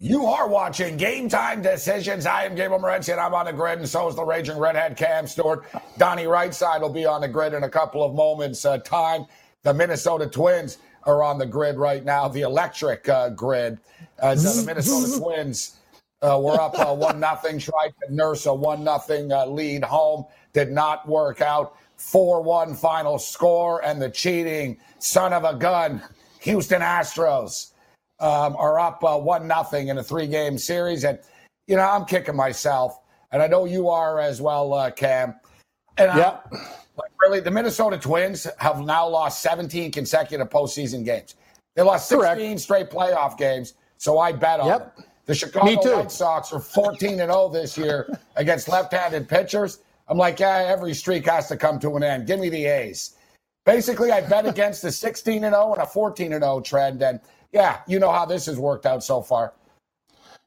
You are watching Game Time Decisions. I am Gabriel Morenzi, and I'm on the grid, and so is the raging redhead Cam Stewart. Donnie Rightside will be on the grid in a couple of moments' time. The Minnesota Twins are on the grid right now, the electric grid. The Minnesota Twins were up 1-0, tried to nurse a 1-0 lead home. Did not work out. 4-1 final score, and the cheating son of a gun, Houston Astros, are up 1-0 in a 3-game series. And, you know, I'm kicking myself. And I know you are as well, Cam. And yep. Really, the Minnesota Twins have now lost 17 consecutive postseason games. They lost 16 straight playoff games, so I bet on them. The Chicago White Sox are 14-0 this year against left-handed pitchers. I'm like, yeah, every streak has to come to an end. Give me the A's. Basically, I bet against the 16-0 and a 14-0 trend, and yeah, you know how this has worked out so far.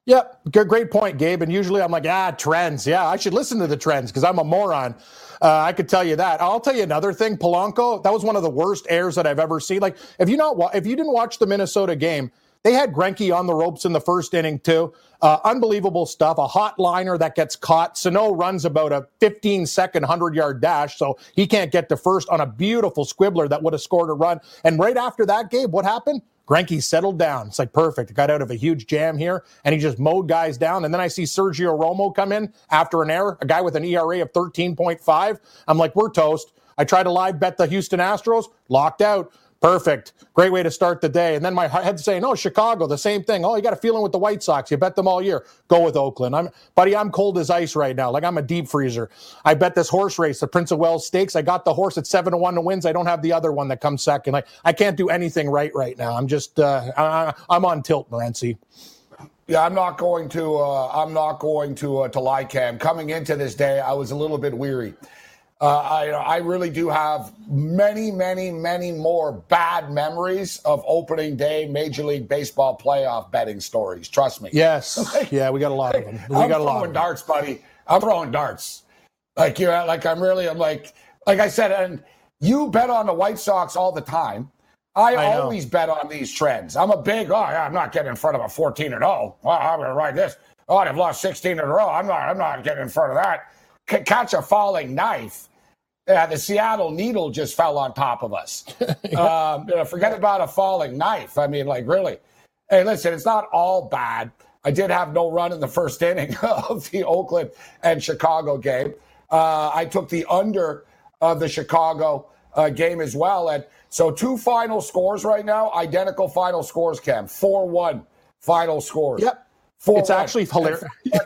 Yep, great point, Gabe. And usually I'm like, trends. Yeah, I should listen to the trends because I'm a moron. I could tell you that. I'll tell you another thing. Polanco, that was one of the worst errors that I've ever seen. Like, if you didn't watch the Minnesota game, they had Greinke on the ropes in the first inning, too. Unbelievable stuff. A hot liner that gets caught. Sano runs about a 15-second 100-yard dash, so he can't get to first on a beautiful squibbler that would have scored a run. And right after that, Gabe, what happened? Greinke settled down. It's like, perfect. Got out of a huge jam here, and he just mowed guys down. And then I see Sergio Romo come in after an error, a guy with an ERA of 13.5. I'm like, we're toast. I try to live bet the Houston Astros, locked out. Perfect. Great way to start the day. And then my head's saying, oh, Chicago, the same thing. Oh, you got a feeling with the White Sox. You bet them all year. Go with Oakland. I'm cold as ice right now. Like I'm a deep freezer. I bet this horse race, the Prince of Wales Stakes. I got the horse at 7-1 to wins. I don't have the other one that comes second. Like I can't do anything right now. I'm just, I'm on tilt, Morenzi. Yeah, I'm not going to lie, Cam. Coming into this day, I was a little bit weary. I really do have many, many, many more bad memories of opening day Major League Baseball playoff betting stories. Trust me. Yes. We got a lot of them. I'm throwing darts. Like I said, and you bet on the White Sox all the time. I always bet on these trends. I'm a big, I'm not getting in front of a 14-0. Oh, I'm going to ride this. Oh, I've lost 16 in a row. I'm not getting in front of that. Catch a falling knife. Yeah, the Seattle needle just fell on top of us. Forget about a falling knife. I mean, like, really. Hey, listen, it's not all bad. I did have no run in the first inning of the Oakland and Chicago game. I took the under of the Chicago game as well. And so two final scores right now, identical final scores, Cam. 4-1 final scores. Yep. 4-1. It's actually hilarious. Yeah.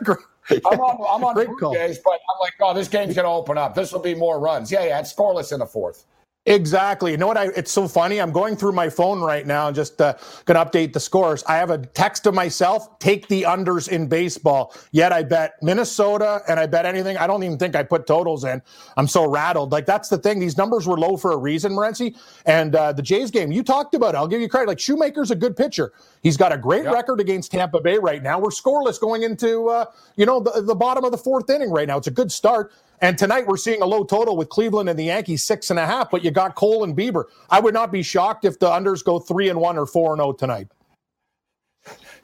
I'm on Blue Jays, but I'm like, oh, this game's going to open up. This will be more runs. Yeah, it's scoreless in the fourth. Exactly. You know what? It's so funny. I'm going through my phone right now and just going to update the scores. I have a text to myself, take the unders in baseball. Yet I bet Minnesota and I bet anything. I don't even think I put totals in. I'm so rattled. Like, that's the thing. These numbers were low for a reason, Morenzi. And the Jays game, you talked about it. I'll give you credit. Like, Shoemaker's a good pitcher. He's got a great record against Tampa Bay right now. We're scoreless going into, the bottom of the fourth inning right now. It's a good start. And tonight we're seeing a low total with Cleveland and the Yankees 6.5, but you got Cole and Bieber. I would not be shocked if the unders go 3-1 or 4-0 tonight.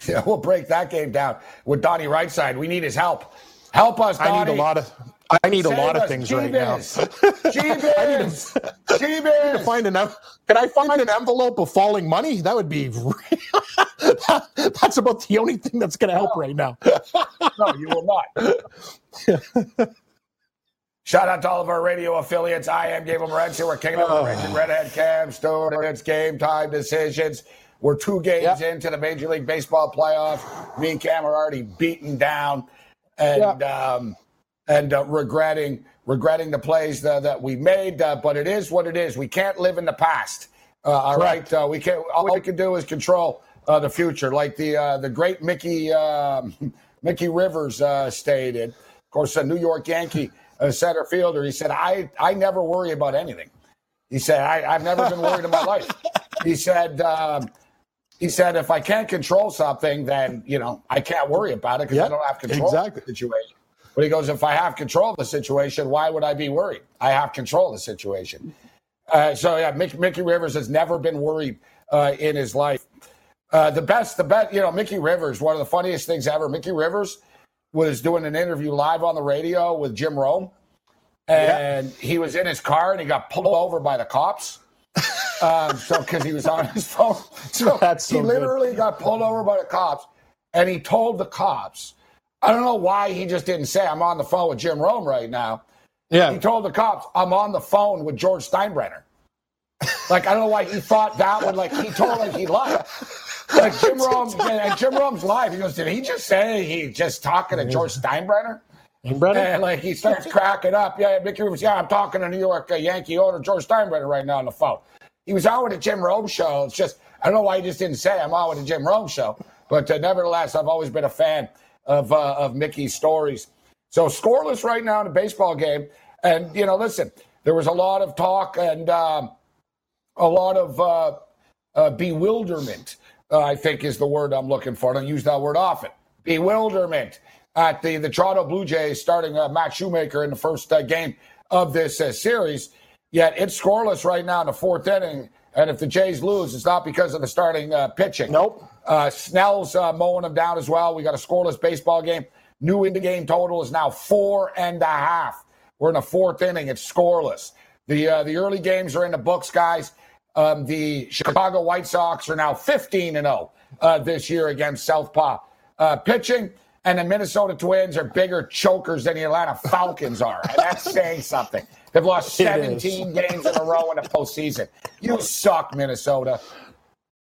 Yeah, we'll break that game down with Donnie Rightside. We need his help. Help us, Donnie. I need a lot of things right now. I need to find enough. Can I find an envelope of falling money? That would be that's about the only thing that's going to help right now. No, you will not. Shout out to all of our radio affiliates. I am Gabriel Morenzi. We're King of the Raging Redhead, Cam Stewart. It's Game Time Decisions. We're two games into the Major League Baseball playoffs. Me and Cam are already beaten down and regretting the plays that we made. But it is what it is. We can't live in the past. All right. We can. All we can do is control the future, like the great Mickey Rivers stated. Of course, a New York Yankee center fielder. He said, I never worry about anything. He said, I've never been worried in my life. He said, if I can't control something, then, I can't worry about it because I don't have control of the situation. But he goes, if I have control of the situation, why would I be worried? I have control of the situation. Mickey Rivers has never been worried in his life. Mickey Rivers, one of the funniest things ever. Mickey Rivers was doing an interview live on the radio with Jim Rome. And he was in his car and he got pulled over by the cops. Because he was on his phone. He literally got pulled over by the cops, and he told the cops, I don't know why he just didn't say, I'm on the phone with Jim Rome right now. Yeah. He told the cops, I'm on the phone with George Steinbrenner. I don't know why he thought that would, he told he lied. Jim Rome, and Jim Rome's live. He goes, did he just say he's just talking to George Steinbrenner? And he starts cracking up. Yeah, Mickey Rivers, I'm talking to New York Yankee owner George Steinbrenner right now on the phone. He was on with the Jim Rome show. It's just, I don't know why he just didn't say I'm on with the Jim Rome show. But nevertheless, I've always been a fan of Mickey's stories. So scoreless right now in a baseball game. And, listen, there was a lot of talk and a lot of bewilderment, I think is the word I'm looking for. I don't use that word often. Bewilderment at the Toronto Blue Jays starting Matt Shoemaker in the first game of this series. Yet it's scoreless right now in the fourth inning. And if the Jays lose, it's not because of the starting pitching. Nope. Snell's mowing them down as well. We got a scoreless baseball game. New in the game total is now 4.5. We're in the fourth inning. It's scoreless. The early games are in the books, guys. The Chicago White Sox are now 15-0 this year against Southpaw pitching. And the Minnesota Twins are bigger chokers than the Atlanta Falcons are. And that's saying something. They've lost 17 games in a row in the postseason. You suck, Minnesota.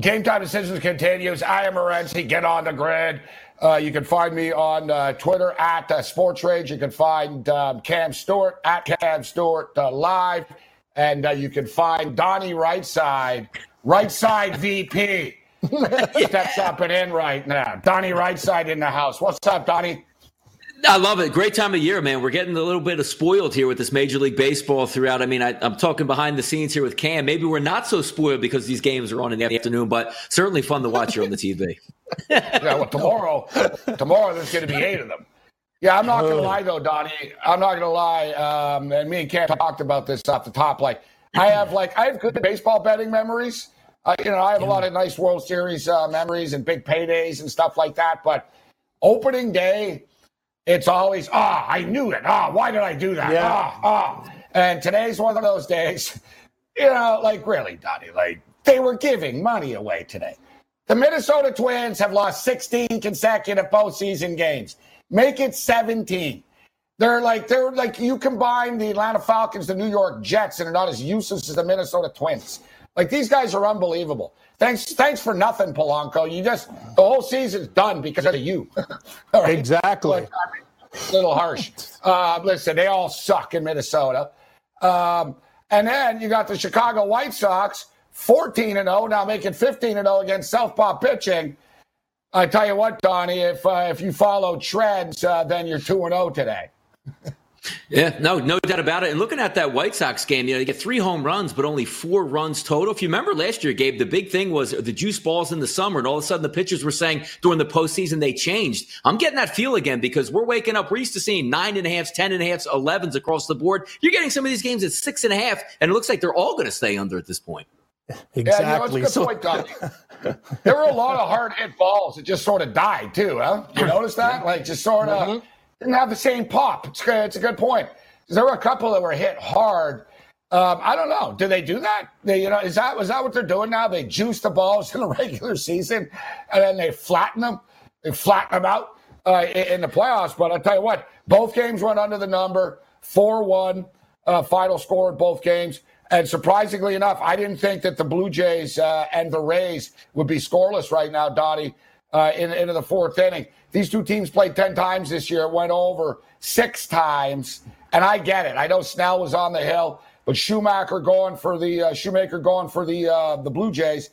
Game Time Decisions continues. I am Morenzi. Get on the grid. You can find me on Twitter at SportsRage. You can find Cam Stewart at Cam Stewart Live. And you can find Donnie Rightside, Rightside VP. Steps up and in right now. Donnie Rightside in the house. What's up, Donnie? I love it. Great time of year, man. We're getting a little bit of spoiled here with this Major League Baseball throughout. I mean, I'm talking behind the scenes here with Cam. Maybe we're not so spoiled because these games are on in the afternoon, but certainly fun to watch here on the TV. Tomorrow there's going to be 8 of them. Yeah, I'm not going to lie, though, Donnie. I'm not going to lie. And me and Cam talked about this off the top. I have good baseball betting memories. I have a lot of nice World Series memories and big paydays and stuff like that. But opening day, it's always, I knew it. Why did I do that? And today's one of those days, really, Donnie, they were giving money away today. The Minnesota Twins have lost 16 consecutive postseason games. Make it 17. They're like you combine the Atlanta Falcons, the New York Jets, and they're not as useless as the Minnesota Twins. These guys are unbelievable. Thanks for nothing, Polanco. The whole season's done because of you. All right? Exactly. A little harsh. Listen, they all suck in Minnesota. And then you got the Chicago White Sox, 14-0, now making 15-0 against southpaw pitching. I tell you what, Donnie, if you follow trends, then you're 2-0 today. Yeah, no doubt about it. And looking at that White Sox game, they get 3 home runs, but only 4 runs total. If you remember last year, Gabe, the big thing was the juice balls in the summer, and all of a sudden the pitchers were saying during the postseason they changed. I'm getting that feel again because we're waking up. We're used to seeing 9.5s, 10.5s, 11s across the board. You're getting some of these games at 6.5, and it looks like they're all going to stay under at this point. Exactly. Yeah, that's a good point, Donnie. There were a lot of hard hit balls that just sort of died too, huh? You notice that? Just sort of. Mm-hmm. Didn't have the same pop. It's a good point. There were a couple that were hit hard I don't know. Do they do that? Is that what they're doing now? They juice the balls in the regular season, and then they flatten them. They flatten them out in the playoffs. But I'll tell you what, both games went under the number. 4-1 final score in both games. And surprisingly enough, I didn't think that the Blue Jays and the Rays would be scoreless right now, Donnie, into the fourth inning. These two teams played 10 times this year, went over 6 times, and I get it. I know Snell was on the hill, but Shoemaker going for the Blue Jays,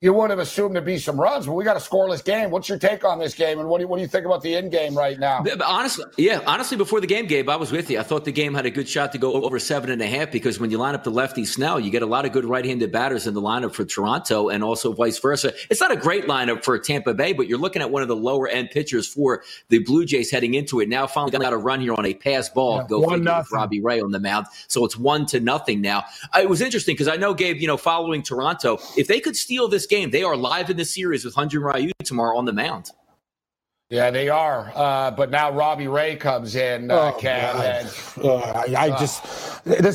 you would have assumed there'd be some runs, but we got a scoreless game. What's your take on this game, and what do you think about the end game right now? Honestly, before the game, Gabe, I was with you. I thought the game had a good shot to go over 7.5 because when you line up the lefty Snell, you get a lot of good right-handed batters in the lineup for Toronto and also vice versa. It's not a great lineup for Tampa Bay, but you're looking at one of the lower-end pitchers for the Blue Jays heading into it. Now finally got a run here on a pass ball. Yeah, go with Robbie Ray on the mound. So it's 1-0 now. It was interesting because I know, Gabe, following Toronto, if they could steal this game, they are live in the series with Hunjin Ryu tomorrow on the mound. Yeah, they are. But now Robbie Ray comes in. This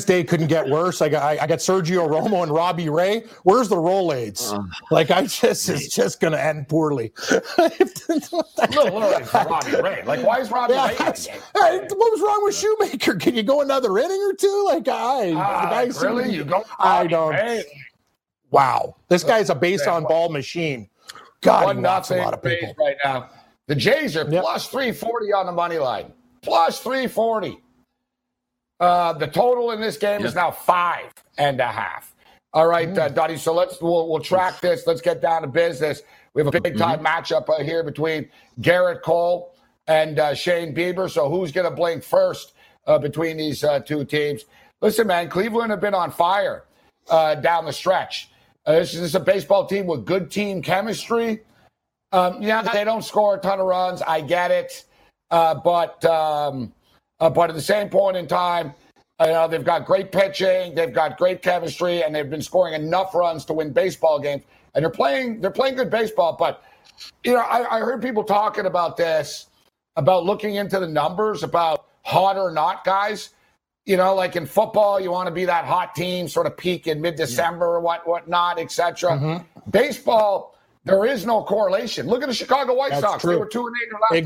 day couldn't get worse. I got Sergio Romo and Robbie Ray. Where's the Rolades? It's just going to end poorly. Literally for Robbie Ray. Why is Robbie Ray? What was wrong with Shoemaker? Can you go another inning or two? Really? You go? I don't. Ray. Wow, this guy's a base-on-ball machine. God, he knocks a lot of people right now. The Jays are plus 340 on the money line. Plus 340. The total in this game is now 5.5. All right, Donnie. So we'll track this. Let's get down to business. We have a big-time matchup here between Garrett Cole and Shane Bieber. So who's going to blink first between these two teams? Listen, man, Cleveland have been on fire down the stretch. This is a baseball team with good team chemistry. They don't score a ton of runs. I get it. But at the same point in time, they've got great pitching, they've got great chemistry, and they've been scoring enough runs to win baseball games. And they're playing good baseball. But, I heard people talking about this, about looking into the numbers, about hot or not guys. In football, you want to be that hot team, sort of peak in mid-December, whatnot, et cetera. Mm-hmm. Baseball, there is no correlation. Look at the Chicago White Sox. True. They were 2-8 in the last 10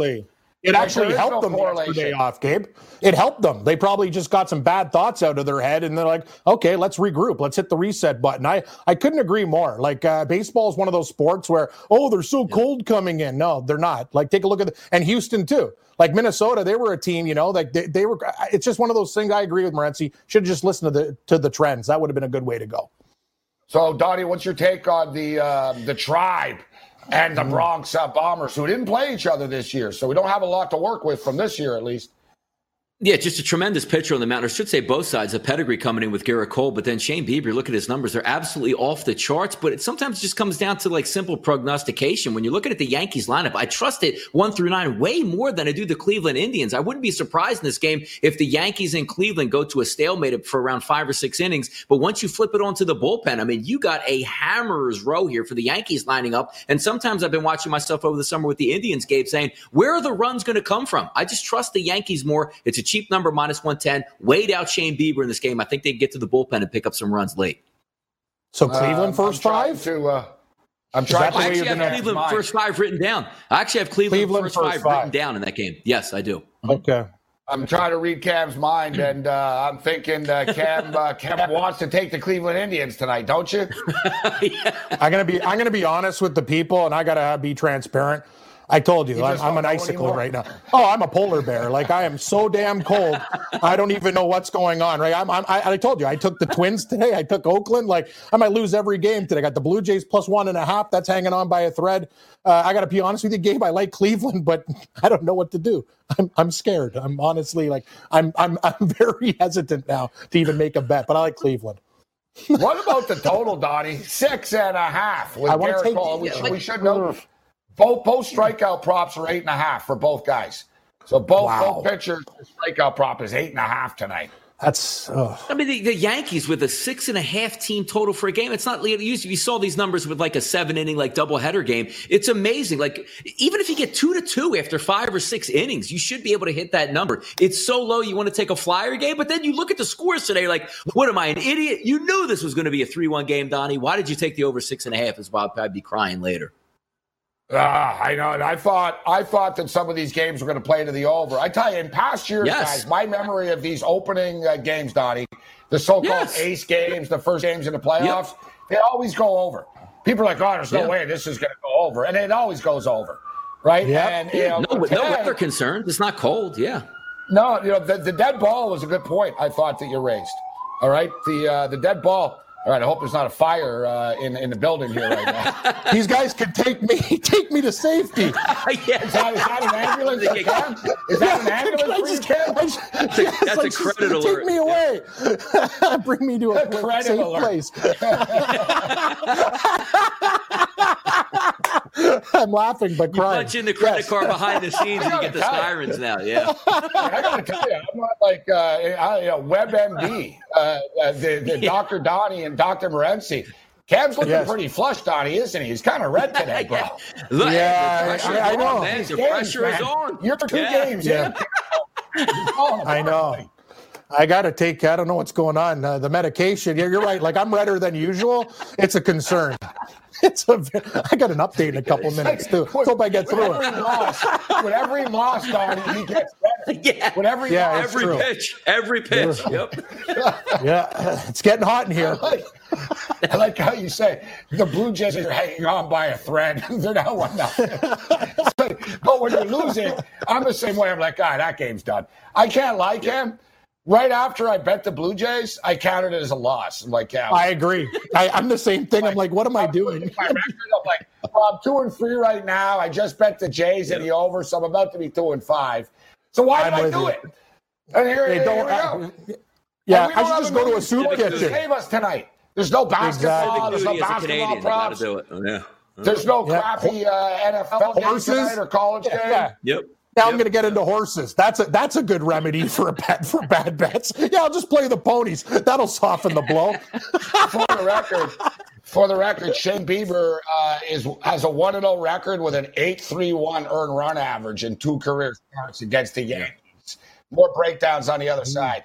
games, right? It actually helped them yesterday off, Gabe. It helped them. They probably just got some bad thoughts out of their head, and they're like, okay, let's regroup. Let's hit the reset button. I couldn't agree more. Baseball is one of those sports where, they're so cold coming in. No, they're not. Take a look at and Houston, too. Minnesota, they were a team, they were. It's just one of those things. I agree with Morenzi. Should have just listened to the trends. That would have been a good way to go. So, Donnie, what's your take on the Tribe and the Bronx Bombers, who didn't play each other this year? So we don't have a lot to work with from this year, at least. Yeah, just a tremendous pitcher on the mound. I should say both sides, a pedigree coming in with Garrett Cole, but then Shane Bieber, look at his numbers. They're absolutely off the charts, but it sometimes just comes down to simple prognostication. When you're looking at the Yankees lineup, I trust it 1-9 way more than I do the Cleveland Indians. I wouldn't be surprised in this game if the Yankees and Cleveland go to a stalemate for around 5 or 6 innings. But once you flip it onto the bullpen, you got a hammer's row here for the Yankees lining up. And sometimes I've been watching myself over the summer with the Indians, Gabe, saying, where are the runs going to come from? I just trust the Yankees more. It's a cheap number, minus 110. Wade out Shane Bieber in this game. I think they can get to the bullpen and pick up some runs late. So Cleveland first five? I'm trying to actually have Cleveland first five written down. I actually have Cleveland first five written down in that game. Yes, I do. Okay. I'm trying to read Cam's mind, and I'm thinking Cam wants to take the Cleveland Indians tonight, don't you? Yeah. I'm gonna be honest with the people, and I gotta be transparent. I told you, I'm an icicle right now. Oh, I'm a polar bear. I am so damn cold. I don't even know what's going on, right? I told you, I took the Twins today. I took Oakland. I might lose every game today. I got the Blue Jays plus 1.5. That's hanging on by a thread. I got to be honest with you, Gabe. I like Cleveland, but I don't know what to do. I'm scared. I'm honestly I'm very hesitant now to even make a bet, but I like Cleveland. What about the total, Donnie? 6.5 with Garrett Cole. We should know. Both strikeout props are 8.5 for both guys. So both pitchers' strikeout prop is 8.5 tonight. That's. Oh. I mean, the Yankees with a 6.5 team total for a game. It's not. It used to be, you saw these numbers with like a 7-inning like doubleheader game. It's amazing. Like even if you get 2-2 after 5 or 6 innings, you should be able to hit that number. It's so low. You want to take a flyer game, but then you look at the scores today. Like, what am I, an idiot? You knew this was going to be a 3-1 game, Donnie. Why did you take the over 6.5? As well, I'd be crying later. I know, and I thought that some of these games were going to play to the over. I tell you, in past years, guys, my memory of these opening games, Donnie, the so-called ace games, the first games in the playoffs, they always go over. People are like, oh, there's no way this is going to go over. And it always goes over, right? And, you know, no weather concerns. It's not cold, No, you know, the dead ball was a good point, I thought, that you raised. All right? The dead ball. All right, I hope there's not a fire in the building here right now. These guys could take me to safety. Is that an ambulance? Is that an ambulance for you, Cam? That's a credit alert. Take me away. Bring me to a safe place. I'm laughing, but crying. You punch in the credit card behind the scenes and you get the sirens now. I gotta tell you, I'm not like WebMD, the Dr. Donnie and Dr. Morenzi. Cam's looking pretty flushed, Donnie, isn't he? He's kind of red today, bro. I know. The pressure is on. You're for 2 games. I know. I got to take, I don't know what's going on. The medication. Yeah, you're right. Like, I'm redder than usual. It's a concern. I got an update in a couple minutes, too. Let's hope I get through it. Whenever he lost, Donnie, he gets better. Whenever he lost. Every pitch. It's getting hot in here. I like how you say the Blue Jays are hanging on by a thread. They're not 1-0. But when you're losing, I'm the same way. I'm like, God, that game's done. I can't like him. Right after I bet the Blue Jays, I counted it as a loss. I'm like, I agree. I'm the same thing. I'm like, what am I doing? My record, I'm like, well, I'm 2-3 right now. I just bet the Jays in the over, so I'm about to be 2-5. So why did I do it? And here we go. I should just go to a soup kitchen. Save us tonight. There's no basketball. There's no basketball props. There's no crappy NFL games tonight or college games. Now I'm going to get into horses. That's a good remedy for bad bets. Yeah, I'll just play the ponies. That'll soften the blow. For the record, Shane Bieber has a 1-0 record with an 8.31 earned run average in 2 career starts against the Yankees. More breakdowns on the other side.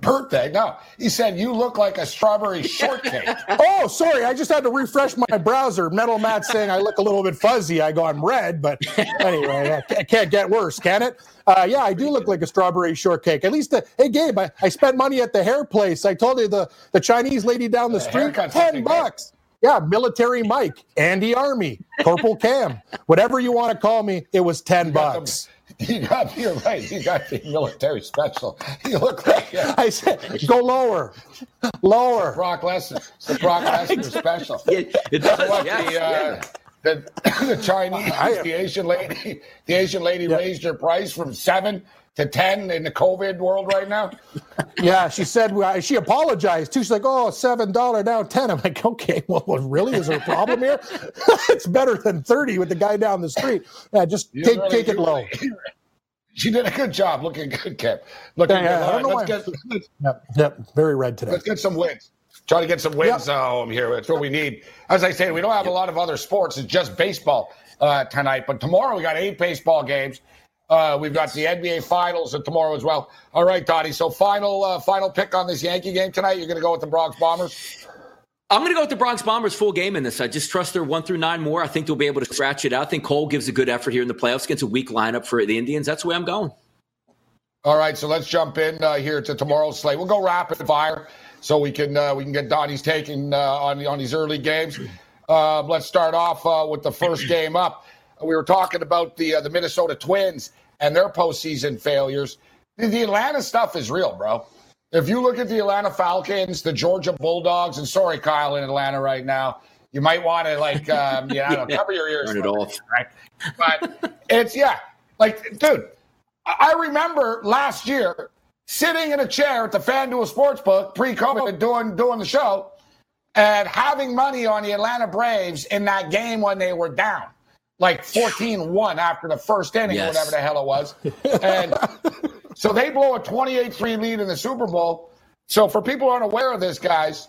Birthday? No. He said, you look like a strawberry shortcake. Oh, sorry. I just had to refresh my browser. Metal Matt saying I look a little bit fuzzy. I go, I'm red. But anyway, it can't get worse, can it? I do look like a strawberry shortcake. At least, hey, Gabe, I spent money at the hair place. I told you the Chinese lady down the street, $10. Yeah, Military Mike, Andy Army, Corporal Cam, whatever you want to call me, it was $10. You're right. You got the military special. You look like I said, go lower. Brock Lesnar. It's the Brock Lesnar special. It does. What, the Chinese, the Asian lady. The Asian lady raised her price from 7 to 10 in the COVID world right now. Yeah, she said she apologized too. She's like, "Oh, $7 now, 10." I'm like, "Okay, well, what really is there a problem here? It's better than 30 with the guy down the street." Yeah, just take it low. She did a good job, looking good, Kev. Looking good. Very red today. Let's get some wins. Try to get some wins home here. That's what we need. As I say, we don't have a lot of other sports. It's just baseball tonight, but tomorrow we got 8 baseball games. We've got the NBA Finals tomorrow as well. All right, Donnie. So final pick on this Yankee game tonight. You're going to go with the Bronx Bombers? I'm going to go with the Bronx Bombers full game in this. I just trust their 1-9 more. I think they'll be able to scratch it out. I think Cole gives a good effort here in the playoffs against a weak lineup for the Indians. That's the way I'm going. All right, so let's jump in here to tomorrow's slate. We'll go rapid fire so we can get Donnie's taking on these early games. Let's start off with the first game up. We were talking about the Minnesota Twins and their postseason failures. The Atlanta stuff is real, bro. If you look at the Atlanta Falcons, the Georgia Bulldogs, and sorry, Kyle, in Atlanta right now, You might want to like, cover your ears. Turn it off. Right? But dude, I remember last year sitting in a chair at the FanDuel Sportsbook pre-COVID doing the show and having money on the Atlanta Braves in that game when they were down. Like 14-1 after the first inning or whatever the hell it was. And so they blow a 28-3 lead in the Super Bowl. So for people who aren't aware of this, guys,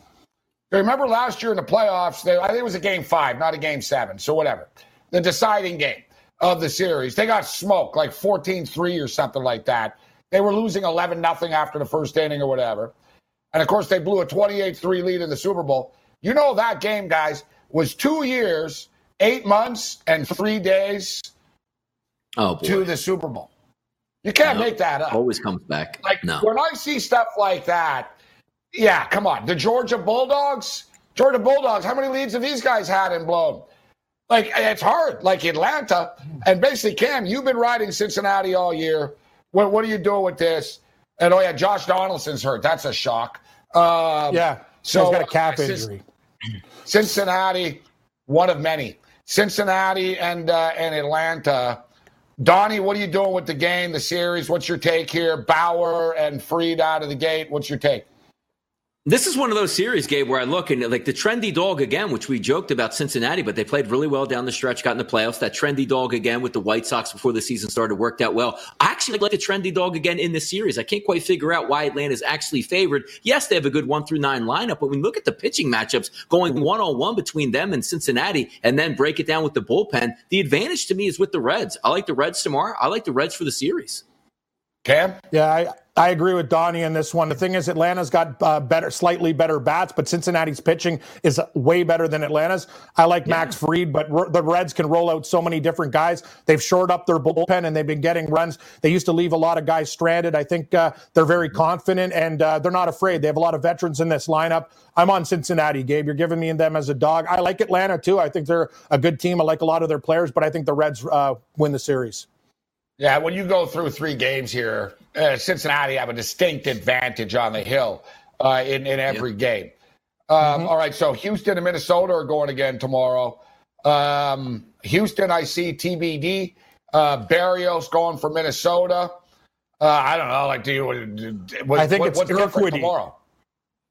remember last year in the playoffs, I think it was a Game 5, not a Game 7, so whatever. The deciding game of the series. They got smoked, like 14-3 or something like that. They were losing 11-0 after the first inning or whatever. And, of course, they blew a 28-3 lead in the Super Bowl. You know that game, guys, was 2 years – 8 months and 3 days to the Super Bowl. You can't make that up. Always comes back. When I see stuff like that, come on. The Georgia Bulldogs, how many leads have these guys had and blown? Like, it's hard. Like Atlanta. And basically, Cam, you've been riding Cincinnati all year. What are you doing with this? And, Josh Donaldson's hurt. That's a shock. So he's got a calf injury. Cincinnati, one of many. Cincinnati and Atlanta. Donnie, what are you doing with the game, the series? What's your take here? Bauer and Fried out of the gate. What's your take? This is one of those series, Gabe, where I look and like the trendy dog again, which we joked about Cincinnati, but they played really well down the stretch, got in the playoffs. That trendy dog again with the White Sox before the season started worked out well. I actually like the trendy dog again in this series. I can't quite figure out why Atlanta's actually favored. Yes, they have a good 1-9 lineup, but when you look at the pitching matchups going 1-on-1 between them and Cincinnati and then break it down with the bullpen, the advantage to me is with the Reds. I like the Reds tomorrow. I like the Reds for the series. Cam? Yeah, I agree with Donnie on this one. The thing is, Atlanta's got slightly better bats, but Cincinnati's pitching is way better than Atlanta's. I like Max Fried, but the Reds can roll out so many different guys. They've shored up their bullpen, and they've been getting runs. They used to leave a lot of guys stranded. I think they're very confident, and they're not afraid. They have a lot of veterans in this lineup. I'm on Cincinnati, Gabe. You're giving me them as a dog. I like Atlanta, too. I think they're a good team. I like a lot of their players, but I think the Reds win the series. Yeah, when you go through 3 games here, Cincinnati have a distinct advantage on the hill in every game. All right, so Houston and Minnesota are going again tomorrow. Houston, I see TBD. Berríos going for Minnesota. I don't know. Like, what's different tomorrow?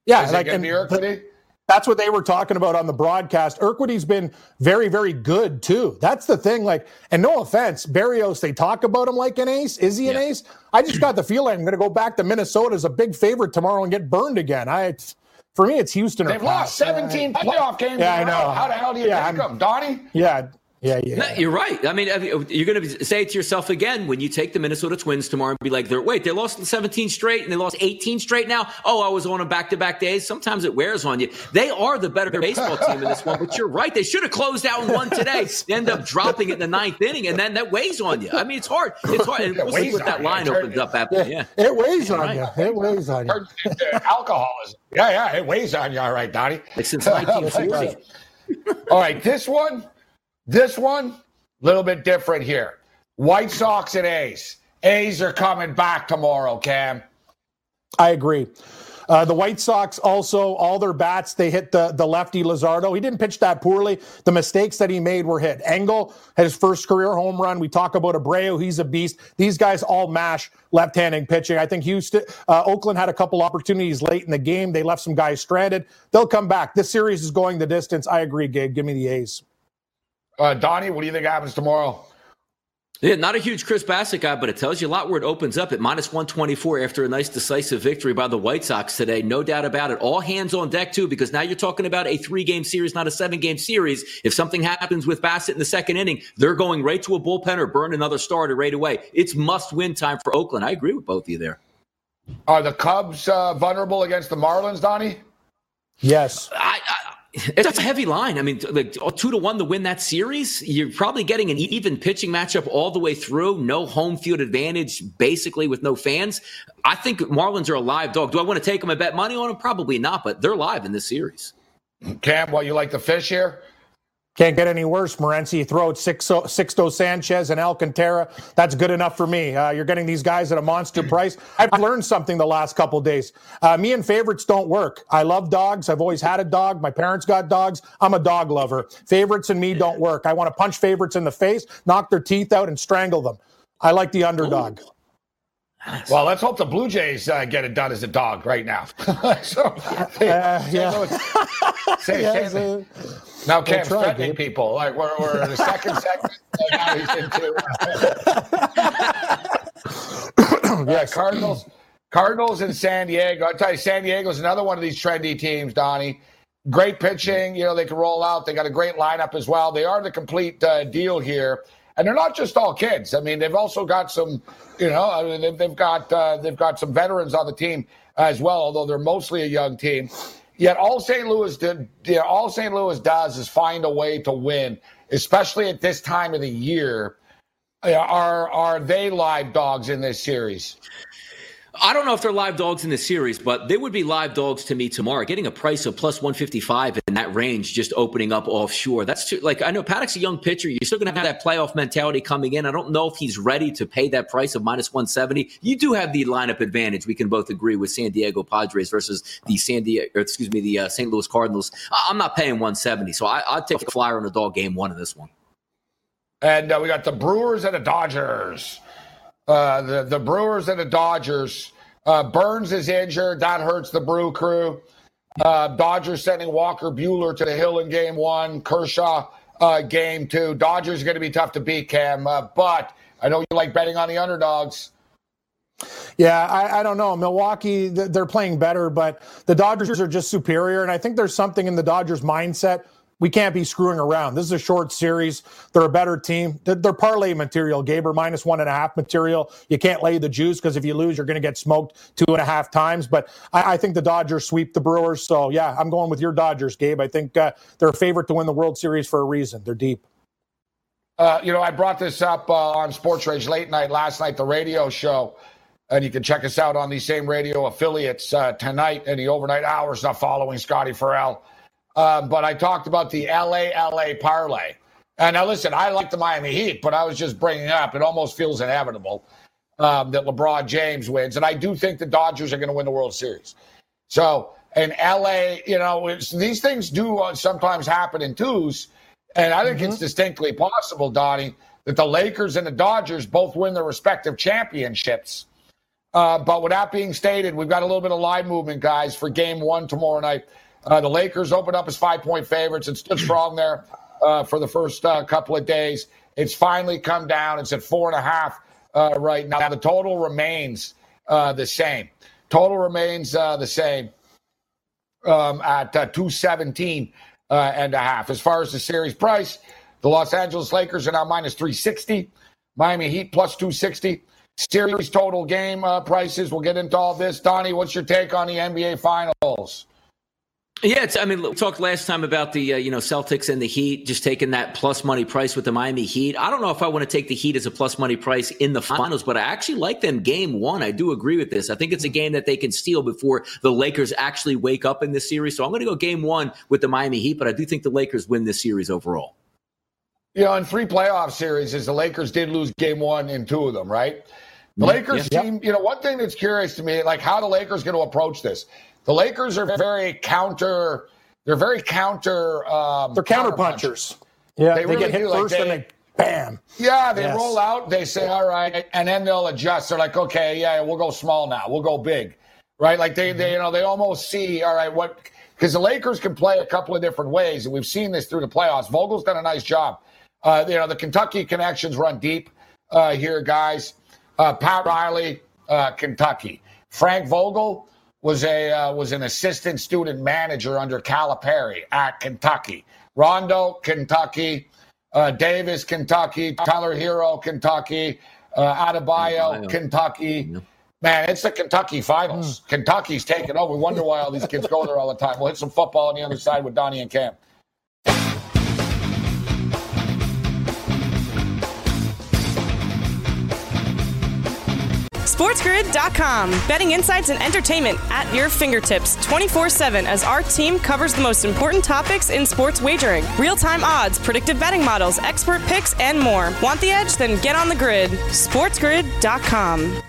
Yeah, is it going to be Urquidy? That's what they were talking about on the broadcast. Urquidy's been very, very good, too. That's the thing. Like, and no offense, Berríos, they talk about him like an ace. Is he an ace? I just got the feeling I'm going to go back to Minnesota as a big favorite tomorrow and get burned again. For me, it's Houston. They've lost 17 playoff games. Yeah, I know. How the hell do you pick them, Donnie? Yeah. No, you're right. I mean, you're going to say it to yourself again when you take the Minnesota Twins tomorrow and be like, they lost 17 straight and they lost 18 straight now. Oh, I was on them back-to-back days. Sometimes it wears on you. They are the better baseball team in this one, but you're right. They should have closed out and won today. They end up dropping it in the 9th inning, and then that weighs on you. I mean, it's hard. And we'll see what that line opens up after. It weighs on you. It weighs on you. Alcoholism. Yeah, it weighs on you. All right, Donnie. Like since 1940. All right, this one, a little bit different here. White Sox and A's. A's are coming back tomorrow, Cam. I agree. The White Sox also, all their bats, they hit the lefty Luzardo. He didn't pitch that poorly. The mistakes that he made were hit. Engel had his first career home run. We talk about Abreu. He's a beast. These guys all mash left-handed pitching. I think Oakland had a couple opportunities late in the game. They left some guys stranded. They'll come back. This series is going the distance. I agree, Gabe. Give me the A's. Donnie, what do you think happens tomorrow? Yeah, not a huge Chris Bassitt guy, but it tells you a lot where it opens up at -124 after a nice decisive victory by the White Sox today. No doubt about it. All hands on deck, too, because now you're talking about a 3-game series, not a 7-game series. If something happens with Bassitt in the second inning, they're going right to a bullpen or burn another starter right away. It's must-win time for Oakland. I agree with both of you there. Are the Cubs vulnerable against the Marlins, Donnie? Yes. It's a heavy line. I mean, like 2-1 to win that series. You're probably getting an even pitching matchup all the way through. No home field advantage, basically, with no fans. I think Marlins are a live dog. Do I want to take them and bet money on them? Probably not, but they're live in this series. Cam, you like the fish here? Can't get any worse, Morenzi. You throw out Sixto Sanchez and Alcantara. That's good enough for me. You're getting these guys at a monster price. I've learned something the last couple of days. Me and favorites don't work. I love dogs. I've always had a dog. My parents got dogs. I'm a dog lover. Favorites and me don't work. I want to punch favorites in the face, knock their teeth out, and strangle them. I like the underdog. Ooh. Well, let's hope the Blue Jays get it done as a dog right now. Now Cam's threatening people. Like we're in the second segment. Now he's into Cardinals in San Diego. I tell you, San Diego's another one of these trendy teams, Donnie. Great pitching. You know, they can roll out. They got a great lineup as well. They are the complete deal here. And they're not just all kids. I mean, they've also got some, they've got some veterans on the team as well, although they're mostly a young team. Yet all St. Louis does is find a way to win, especially at this time of the year. Are they live dogs in this series? I don't know if they're live dogs in this series, but they would be live dogs to me tomorrow. Getting a price of plus 155 in that range, just opening up offshore. That's too, like, I know Paddock's a young pitcher. You're still going to have that playoff mentality coming in. I don't know if he's ready to pay that price of minus 170. You do have the lineup advantage. We can both agree with San Diego Padres versus the St. Louis Cardinals. I'm not paying 170, so I'll take a flyer on a dog game one in this one. And we got the Brewers and the Dodgers. The Brewers and the Dodgers. Burns is injured. That hurts the Brew Crew. Dodgers sending Walker Buehler to the hill in game one. Kershaw game two. Dodgers are going to be tough to beat, Cam. But I know you like betting on the underdogs. Yeah, I don't know. Milwaukee, they're playing better, but the Dodgers are just superior. And I think there's something in the Dodgers' mindset. We can't be screwing around. This is a short series. They're a better team. They're parlay material, Gaber, minus 1.5 material. You can't lay the juice because if you lose, you're going to get smoked 2.5 times. But I think the Dodgers sweep the Brewers. So, yeah, I'm going with your Dodgers, Gabe. I think they're a favorite to win the World Series for a reason. They're deep. I brought this up on Sports Rage late night last night, the radio show. And you can check us out on these same radio affiliates tonight in the overnight hours, not following Scotty Farrell. But I talked about the LA parlay. And now, listen, I like the Miami Heat, but I was just bringing up, it almost feels inevitable that LeBron James wins. And I do think the Dodgers are going to win the World Series. So, in LA, these things do sometimes happen in twos. And I think it's distinctly possible, Donnie, that the Lakers and the Dodgers both win their respective championships. But with that being stated, we've got a little bit of live movement, guys, for game one tomorrow night. The Lakers opened up as 5-point favorites and stood strong there for the first couple of days. It's finally come down. It's at 4.5 right now. The total remains the same. Total remains the same at 217 and a half. As far as the series price, the Los Angeles Lakers are now minus 360. Miami Heat plus 260. Series total game prices. We'll get into all this. Donnie, what's your take on the NBA Finals? Yeah, we talked last time about the Celtics and the Heat just taking that plus money price with the Miami Heat. I don't know if I want to take the Heat as a plus money price in the finals, but I actually like them game one. I do agree with this. I think it's a game that they can steal before the Lakers actually wake up in this series. So I'm going to go game one with the Miami Heat, but I do think the Lakers win this series overall. In three playoff series, the Lakers did lose game one in two of them, right? The Lakers team, one thing that's curious to me, like how the Lakers going to approach this. The Lakers are they're counterpunchers. Yeah, they really get hit first and they bam. Yeah, they roll out. They say, all right, and then they'll adjust. They're like, okay, yeah, we'll go small now. We'll go big, right? Like they almost see, all right, what because the Lakers can play a couple of different ways, and we've seen this through the playoffs. Vogel's done a nice job. The Kentucky connections run deep here, guys. Pat Riley, Kentucky. Frank Vogel was an assistant student manager under Calipari at Kentucky. Rondo, Kentucky. Davis, Kentucky. Tyler Hero, Kentucky. Adebayo, Kentucky. Man, it's the Kentucky Finals. Kentucky's taking over. We wonder why all these kids go there all the time. We'll hit some football on the other side with Donnie and Cam. SportsGrid.com. Betting insights and entertainment at your fingertips 24/7 as our team covers the most important topics in sports wagering. Real-time odds, predictive betting models, expert picks, and more. Want the edge? Then get on the grid. SportsGrid.com.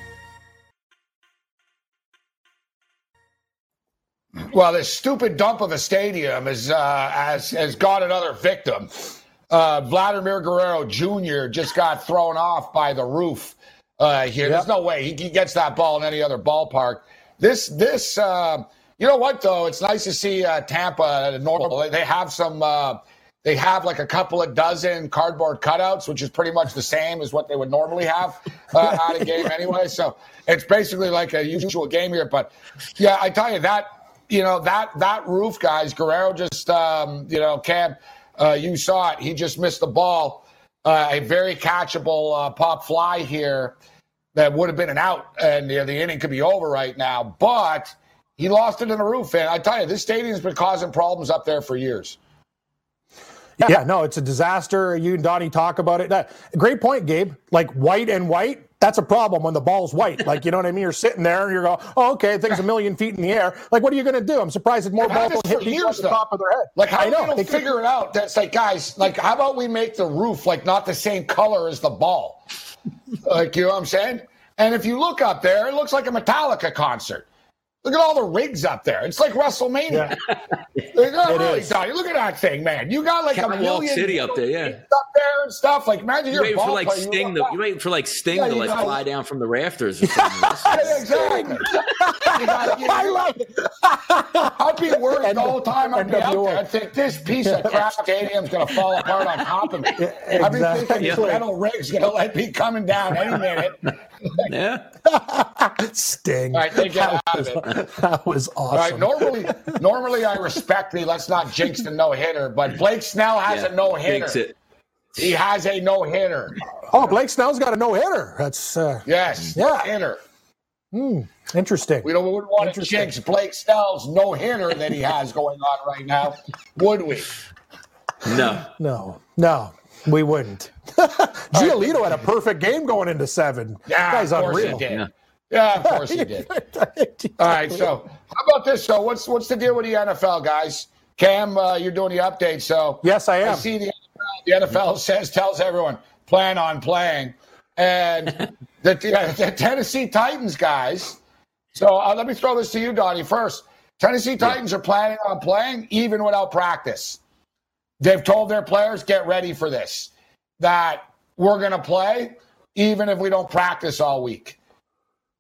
Well, this stupid dump of a stadium has got another victim. Vladimir Guerrero Jr. just got thrown off by the roof here. Yep. There's no way he gets that ball in any other ballpark. This you know what though? It's nice to see Tampa normal. They have some. They have like a couple of dozen cardboard cutouts, which is pretty much the same as what they would normally have at a game anyway. So it's basically like a usual game here. But yeah, I tell you that roof, guys. Guerrero just Cam. You saw it. He just missed the ball. A very catchable pop fly here that would have been an out, and the inning could be over right now. But he lost it in the roof, and I tell you, this stadium's been causing problems up there for years. Yeah, no, it's a disaster. You and Donnie talk about it. Great point, Gabe. Like, white and white, that's a problem when the ball's white. Like, you know what I mean? You're sitting there, and you're going, oh, okay, things a million feet in the air. Like, what are you going to do? I'm surprised that more balls don't hit people on the top of their head. Like, how do they figure it out? That's like, guys, like, how about we make the roof, like, not the same color as the ball? Like, you know what I'm saying? And if you look up there, it looks like a Metallica concert. Look at all the rigs up there. It's like WrestleMania. Yeah. Look at that thing, man. You got like a million city up there, yeah. Up there and stuff. Like, imagine you're waiting for like Sting. You're waiting for like Sting to like fly down from the rafters or something. Exactly. I love it. I'd be worried the whole time I'd be out there. I'd think this piece of crap stadium's gonna fall apart on top of me. Yeah, exactly. I'd be thinking this metal rig's gonna let me coming down any minute. Yeah. Sting. All right, they get out of it. That was awesome. Right, normally I respect the let's not jinx the no-hitter, but Blake Snell has a no-hitter. He has a no-hitter. Oh, Blake Snell's got a no-hitter. That's no-hitter. Interesting. We wouldn't want to jinx Blake Snell's no-hitter that he has going on right now, would we? No. We wouldn't. Giolito had a perfect game going into seven. Yeah, that guy's unreal. Yeah, of course he did. All right, so how about this? So what's the deal with the NFL, guys? Cam, you're doing the update. So yes, I am. I see the NFL tells everyone plan on playing, and the Tennessee Titans guys. So let me throw this to you, Donnie. First, Tennessee Titans are planning on playing even without practice. They've told their players get ready for this. That we're going to play even if we don't practice all week.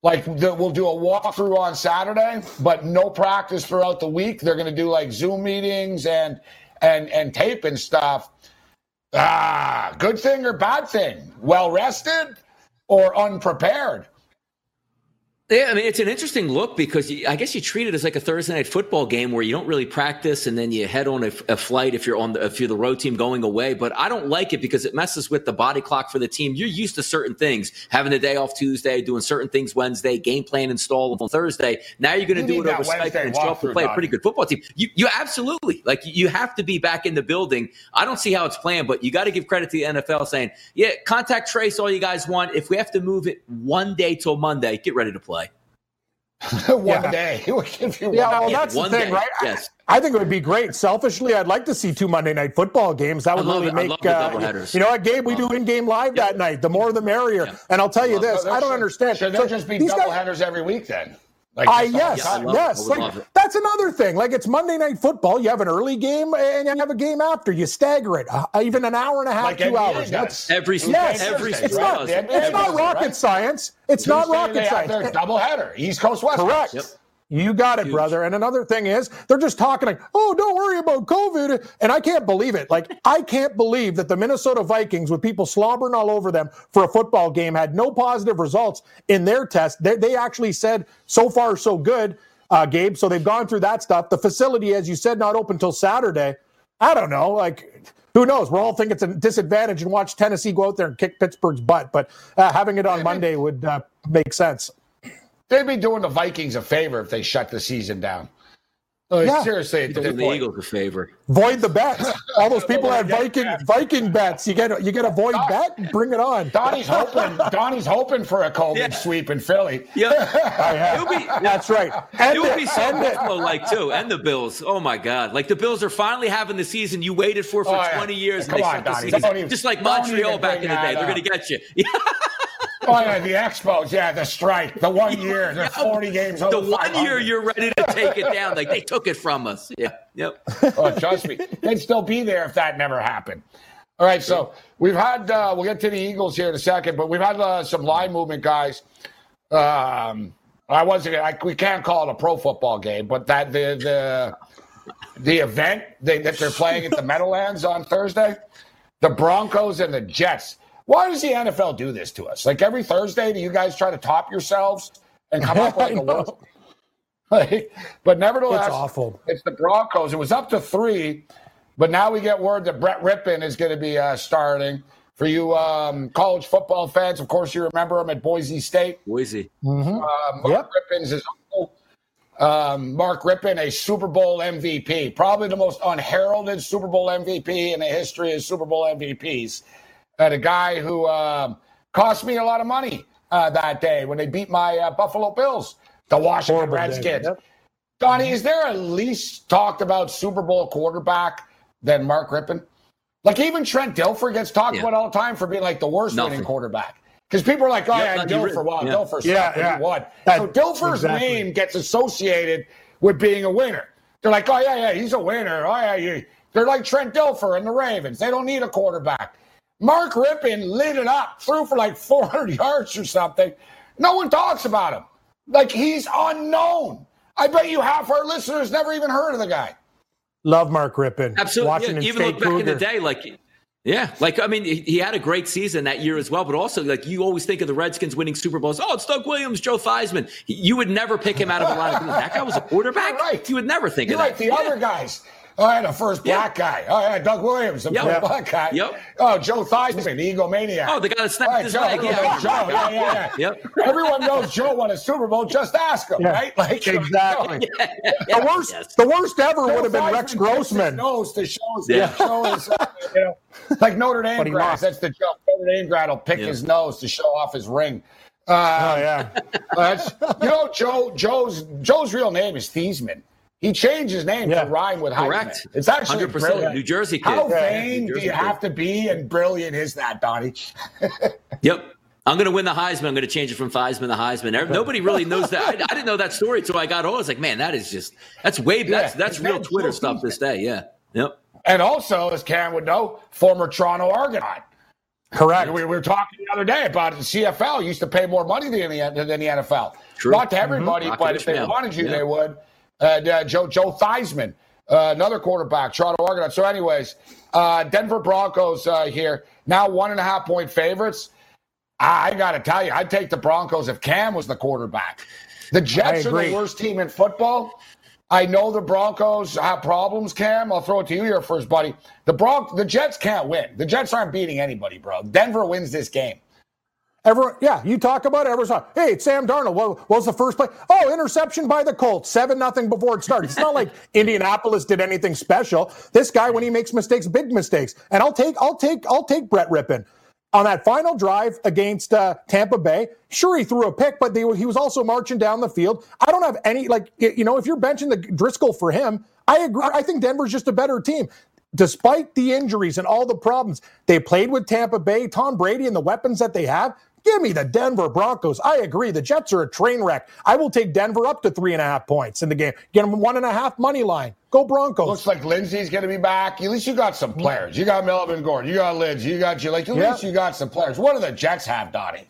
Like, we'll do a walkthrough on Saturday, but no practice throughout the week. They're going to do, like, Zoom meetings and tape and stuff. Good thing or bad thing? Well-rested or unprepared? Yeah, I mean, it's an interesting look because I guess you treat it as like a Thursday night football game where you don't really practice and then you head on a flight if you're the road team going away. But I don't like it because it messes with the body clock for the team. You're used to certain things, having the day off Tuesday, doing certain things Wednesday, game plan installed on Thursday. Now you're going to do it over Skype and drop and play a pretty good football team. You absolutely, like, you have to be back in the building. I don't see how it's planned, but you got to give credit to the NFL saying, yeah, contact trace all you guys want. If we have to move it one day till Monday, get ready to play. One day. That's the thing, right? Yes. I think it would be great. Selfishly, I'd like to see two Monday night football games. That would really make you know what, Gabe? We do in-game live that night. The more the merrier. Yeah. And I'll tell you this. I don't understand. Should there just be doubleheaders every week then? Like, yes. Like, that's another thing. Like, it's Monday night football. You have an early game and you have a game after. You stagger it, even an hour and a half, like 2 hours. That's every it's not rocket science. It's not rocket science. They're doubleheader, East Coast, West Coast. Correct. Yep. You got it, brother. And another thing is they're just talking like, oh, don't worry about COVID. And I can't believe it. Like, I can't believe that the Minnesota Vikings, with people slobbering all over them for a football game, had no positive results in their test. They actually said, so far, so good, Gabe. So they've gone through that stuff. The facility, as you said, not open till Saturday. I don't know. Like, who knows? We're all think it's a disadvantage and watch Tennessee go out there and kick Pittsburgh's butt. But having it on Monday would make sense. They'd be doing the Vikings a favor if they shut the season down. Oh, yeah. Seriously, at the Eagles a favor. Void the bets. All those people had Viking bets. You get a void bet. Bring it on. Donnie's hoping for a Coleman sweep in Philly. Yeah, that's right. It would be so Buffalo like too, and the Bills. Oh my God! Like the Bills are finally having the season you waited for 20 years. Come on, Donnie. Just like Montreal back in the day, they're going to get you. Oh, yeah, the Expos, the strike, the 1 year, the 40 games over. The 1 year you're ready to take it down. Like, they took it from us. Yeah, yep. Oh, trust me. They'd still be there if that never happened. All right, so we've had – we'll get to the Eagles here in a second, but we've had some line movement, guys. We can't call it a pro football game, but that the event that they're playing at the Meadowlands on Thursday, the Broncos and the Jets – why does the NFL do this to us? Like every Thursday, do you guys try to top yourselves and come up like a worst? Like, but nevertheless, it's awful. It's the Broncos. It was up to 3, but now we get word that Brett Rippon is going to be starting. For you college football fans, of course, you remember him at Boise State. Boise. Mm-hmm. Mark Rippon's his uncle. Mark Rippon, a Super Bowl MVP, probably the most unheralded Super Bowl MVP in the history of Super Bowl MVPs. The guy who cost me a lot of money that day when they beat my Buffalo Bills, the Washington Redskins. Yep. Donnie, is there a least talked about Super Bowl quarterback than Mark Rippon? Like even Trent Dilfer gets talked about all the time for being like the worst winning quarterback. Because people are like, Dilfer won. Dilfer won. So Dilfer's name gets associated with being a winner. They're like, he's a winner. They're like Trent Dilfer and the Ravens. They don't need a quarterback. Mark Rippon lit it up, threw for like 400 yards or something. No one talks about him. Like, he's unknown. I bet you half our listeners never even heard of the guy. Love Mark Rippon. Absolutely. Washington Even State look back Cougar. In the day, like... Yeah, like, I mean, he had a great season that year as well, but also, like, you always think of the Redskins winning Super Bowls. Oh, it's Doug Williams, Joe Theismann. You would never pick him out of a lot of people. That guy was a quarterback? You're right. You would never think You're of right. that. You're right, the other guys. The first black guy. Doug Williams, the first black guy. Yep. Oh, Joe Theismann, the egomaniac. Oh, the guy that snapped his leg. Joe. Everyone knows Joe won a Super Bowl. Just ask him, right? Like, exactly. The worst ever would have been Rex Grossman. Like Notre Dame grad, that's the joke. Notre Dame grad will pick his nose to show off his ring. Joe's real name is Theismann. He changed his name to rhyme with Heisman. Correct. It's actually 100% brilliant. New Jersey kid. How vain do you have to be, and brilliant is that, Donnie? Yep. I'm going to win the Heisman. I'm going to change it from Theismann to Heisman. Nobody really knows that. I didn't know that story until I got on. I was like, man, that is just – that's way – that's real Twitter stuff this day. Yeah. Yep. And also, as Cam would know, former Toronto Argonaut. Correct. We were talking the other day about the CFL used to pay more money than the NFL. True. Not to everybody, but if they wanted you, they would. Joe Theismann, another quarterback, Toronto Argonaut. So anyways, Denver Broncos here, now 1.5-point favorites. I got to tell you, I'd take the Broncos if Cam was the quarterback. The Jets are the worst team in football. I know the Broncos have problems, Cam. I'll throw it to you here first, buddy. The Jets can't win. The Jets aren't beating anybody, bro. Denver wins this game. You talk about it. Everyone's like, hey, it's Sam Darnold. What was the first play? Oh, interception by the Colts, 7-0 before it started. It's not like Indianapolis did anything special. This guy, when he makes mistakes, big mistakes. And I'll take Brett Rippon. On that final drive against Tampa Bay, sure, he threw a pick, but he was also marching down the field. I don't have any, if you're benching the Driscoll for him, I agree. I think Denver's just a better team. Despite the injuries and all the problems, they played with Tampa Bay, Tom Brady, and the weapons that they have. Give me the Denver Broncos. I agree. The Jets are a train wreck. I will take Denver up to 3.5 points in the game. Get them 1.5 money line. Go Broncos. Looks like Lindsey's going to be back. At least you got some players. You got Melvin Gordon. You got Lindsey. You got At least you got some players. What do the Jets have, Donnie?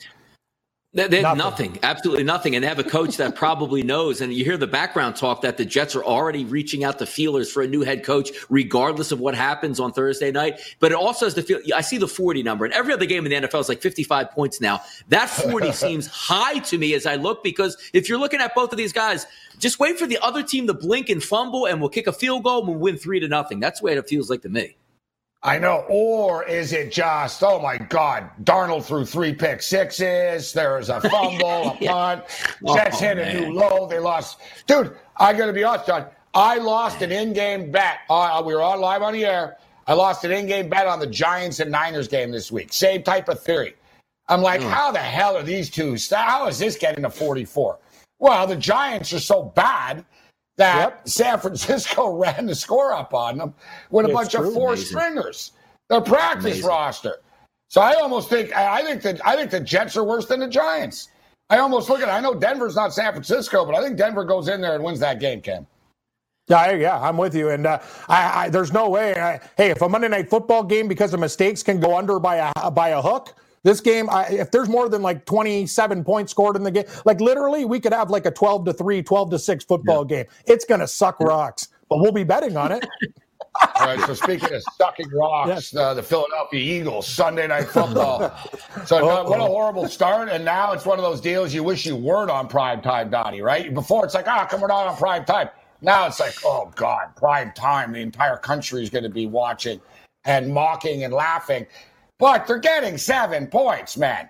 They have nothing, absolutely nothing. And they have a coach that probably knows. And you hear the background talk that the Jets are already reaching out to feelers for a new head coach, regardless of what happens on Thursday night. But it also has to feel – I see the 40 number. And every other game in the NFL is like 55 points now. That 40 seems high to me as I look, because if you're looking at both of these guys, just wait for the other team to blink and fumble, and we'll kick a field goal, and we'll win 3-0. That's the way it feels like to me. I know. Or is it just, oh, my God, Darnold threw 3 pick sixes. There was a fumble, a punt. Jets hit a new low. They lost. Dude, I got to be honest, John. I lost an in-game bet. We were on live on the air. I lost an in-game bet on the Giants and Niners game this week. Same type of theory. I'm like, how the hell are these two? How is this getting to 44? Well, the Giants are so bad that San Francisco ran the score up on them with a bunch of four-stringers. Their practice roster. So I almost think I think the Jets are worse than the Giants. I almost look at it. I know Denver's not San Francisco, but I think Denver goes in there and wins that game, Cam. Yeah, I'm with you. And I there's no way. Hey, if a Monday Night Football game because of mistakes can go under by a hook, this game, if there's more than like 27 points scored in the game, like literally we could have like a 12-3, 12-6 football game. It's going to suck rocks, but we'll be betting on it. All right, so speaking of sucking rocks, the Philadelphia Eagles, Sunday Night Football. So what a horrible start, and now it's one of those deals you wish you weren't on prime time, Donnie, right? Before it's like, come we're not on prime time. Now it's like, oh, God, prime time. The entire country is going to be watching and mocking and laughing. But they're getting 7 points, man.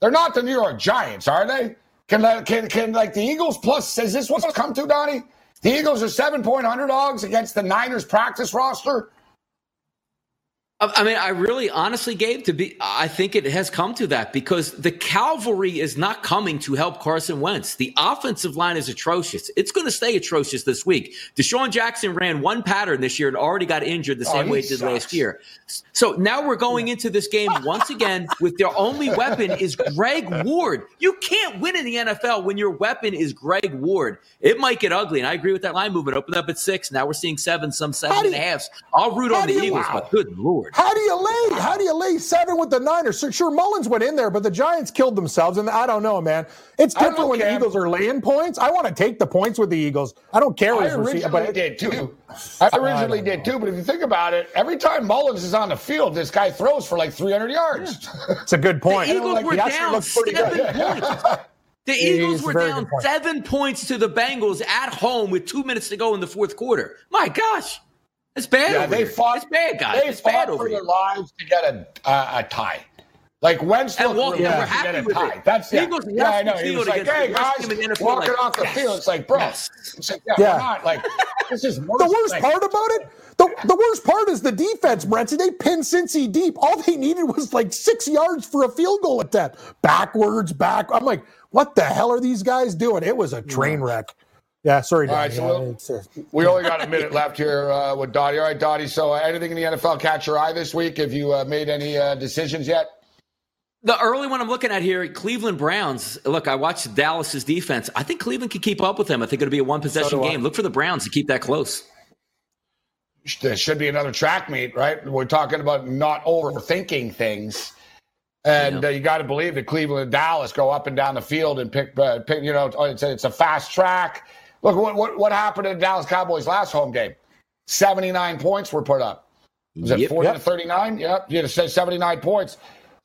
They're not the New York Giants, are they? Can like the Eagles plus, is this what's come to, Donnie? The Eagles are 7-point underdogs against the Niners practice roster. I mean, I really honestly, Gabe, I think it has come to that because the cavalry is not coming to help Carson Wentz. The offensive line is atrocious. It's going to stay atrocious this week. Deshaun Jackson ran one pattern this year and already got injured the same way he did last year. So now we're going into this game once again with their only weapon is Greg Ward. You can't win in the NFL when your weapon is Greg Ward. It might get ugly, and I agree with that line movement. Opened up at 6. Now we're seeing 7, some 7.5. I'll root on the Eagles, but good Lord. How do you lay 7 with the Niners? Sure, Mullins went in there, but the Giants killed themselves, and I don't know, man. It's different when the Eagles are laying points. I want to take the points with the Eagles. I don't care. I originally did too, but if you think about it, every time Mullins is on the field, this guy throws for like 300 yards. It's a good point. The Eagles were down 7 points. The Eagles were down 7 points to the Bengals at home with 2 minutes to go in the fourth quarter. My gosh. It's bad. Yeah, it's bad, guys. They fought for their lives to get a tie. Like Wentz looked really to get a tie. That's it. Yeah, I know. He was like, "Hey guys, walking off the field." It's like, bro, it's like, we're not like this is worse. The worst part about it. The worst part is the defense, Brent. They pinned Cincy deep. All they needed was like 6 yards for a field goal attempt. Backwards. I'm like, what the hell are these guys doing? It was a train wreck. Yeah, sorry, Donnie. All right, so we only got a minute left here with Donnie. All right, Donnie, so anything in the NFL catch your eye this week? Have you made any decisions yet? The early one I'm looking at here, Cleveland Browns. Look, I watched Dallas's defense. I think Cleveland can keep up with them. I think it'll be a one-possession game. Look for the Browns to keep that close. There should be another track meet, right? We're talking about not overthinking things. And you got to believe that Cleveland and Dallas go up and down the field and pick it's a fast track. Look, what happened to the Dallas Cowboys last home game? 79 points were put up. Was it 40-39? Yep. You said 79 points.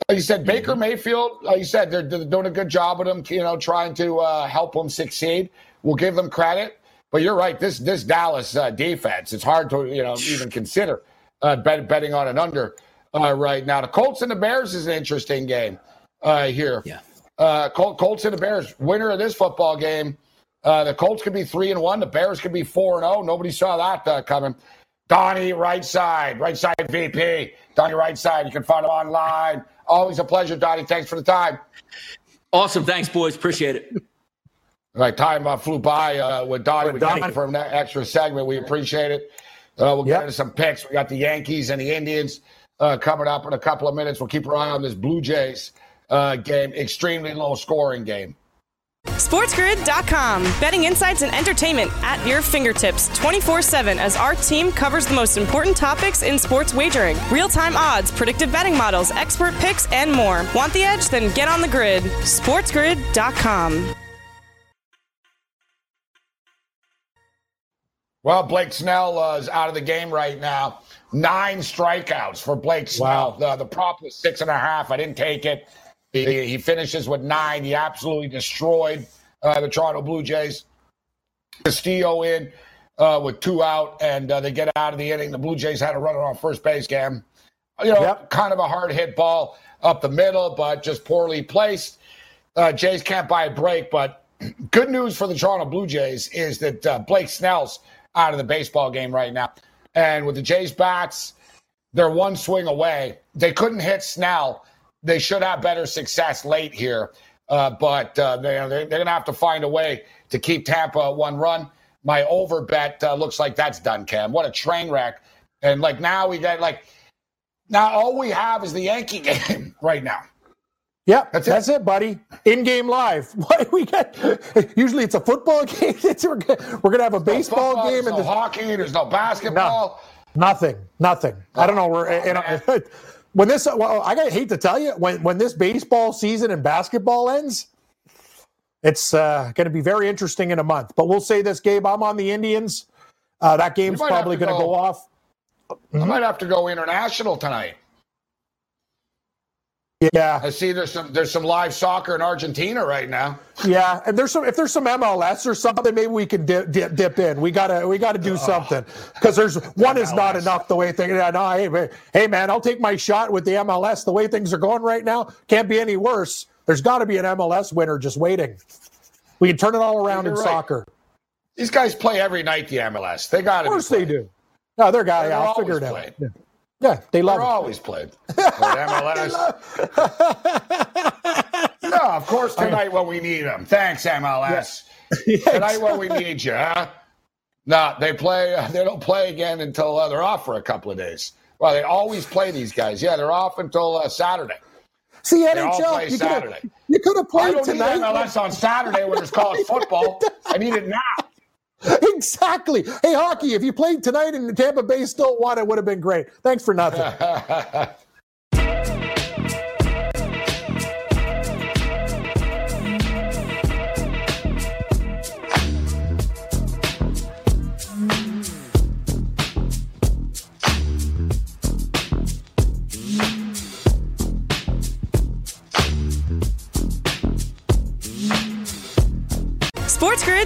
You said Baker Mayfield, you said they're doing a good job with him, trying to help him succeed. We'll give them credit. But you're right, this Dallas defense, it's hard to even consider betting on an under right now. The Colts and the Bears is an interesting game here. Yeah. Colts and the Bears, winner of this football game. The Colts could be 3-1. The Bears could be 4-0. Nobody saw that coming. Donnie Rightside, Rightside VP. Donnie Rightside, you can find him online. Always a pleasure, Donnie. Thanks for the time. Awesome. Thanks, boys. Appreciate it. All right, time flew by with Donnie. We got him for an extra segment. We appreciate it. We'll get into some picks. We got the Yankees and the Indians coming up in a couple of minutes. We'll keep our eye on this Blue Jays game. Extremely low-scoring game. SportsGrid.com. Betting insights and entertainment at your fingertips 24/7 as our team covers the most important topics in sports wagering. Real-time odds, predictive betting models, expert picks, and more. Want the edge? Then get on the grid. SportsGrid.com. Well, Blake Snell is out of the game right now. 9 strikeouts for Blake Snell. Wow. The prop was 6.5. I didn't take it. He finishes with 9. He absolutely destroyed the Toronto Blue Jays. Castillo in with 2 out, and they get out of the inning. The Blue Jays had a runner on first base, Cam. Kind of a hard hit ball up the middle, but just poorly placed. Jays can't buy a break, but good news for the Toronto Blue Jays is that Blake Snell's out of the baseball game right now. And with the Jays bats, they're one swing away. They couldn't hit Snell. They should have better success late here. But they're going to have to find a way to keep Tampa one run. My over bet looks like that's done, Cam. What a train wreck. And, like, now we got, like, now all we have is the Yankee game right now. Yep, that's it, buddy. In-game live. What we got? Usually it's a football game. We're going to have a baseball game. There's no hockey. There's no basketball. Nothing. I don't know. I hate to tell you, when this baseball season and basketball ends, it's going to be very interesting in a month. But we'll say this, Gabe, I'm on the Indians. That game's probably going to go off. I might have to go international tonight. Yeah, I see. There's some live soccer in Argentina right now. Yeah, and if there's some MLS or something, maybe we can dip in. We gotta do something because there's one is MLS. Not enough the way things. Hey man, I'll take my shot with the MLS. The way things are going right now, can't be any worse. There's got to be an MLS winner just waiting. We can turn it all around in soccer. These guys play every night the MLS. They got it. Of course they do. No, they're got it. I'll figure it out. Yeah. Yeah, they love it. They're always played. MLS. No, of course, tonight when we need them. Thanks, MLS. Yeah. Tonight when we need you, huh? No, they play. They don't play again until they're off for a couple of days. Well, they always play these guys. Yeah, they're off until Saturday. See, they NHL, all play Saturday. You could have played tonight. I don't need MLS on Saturday when it's called football. I need it now. Exactly. Hey, hockey, if you played tonight and Tampa Bay still won, it would have been great. Thanks for nothing.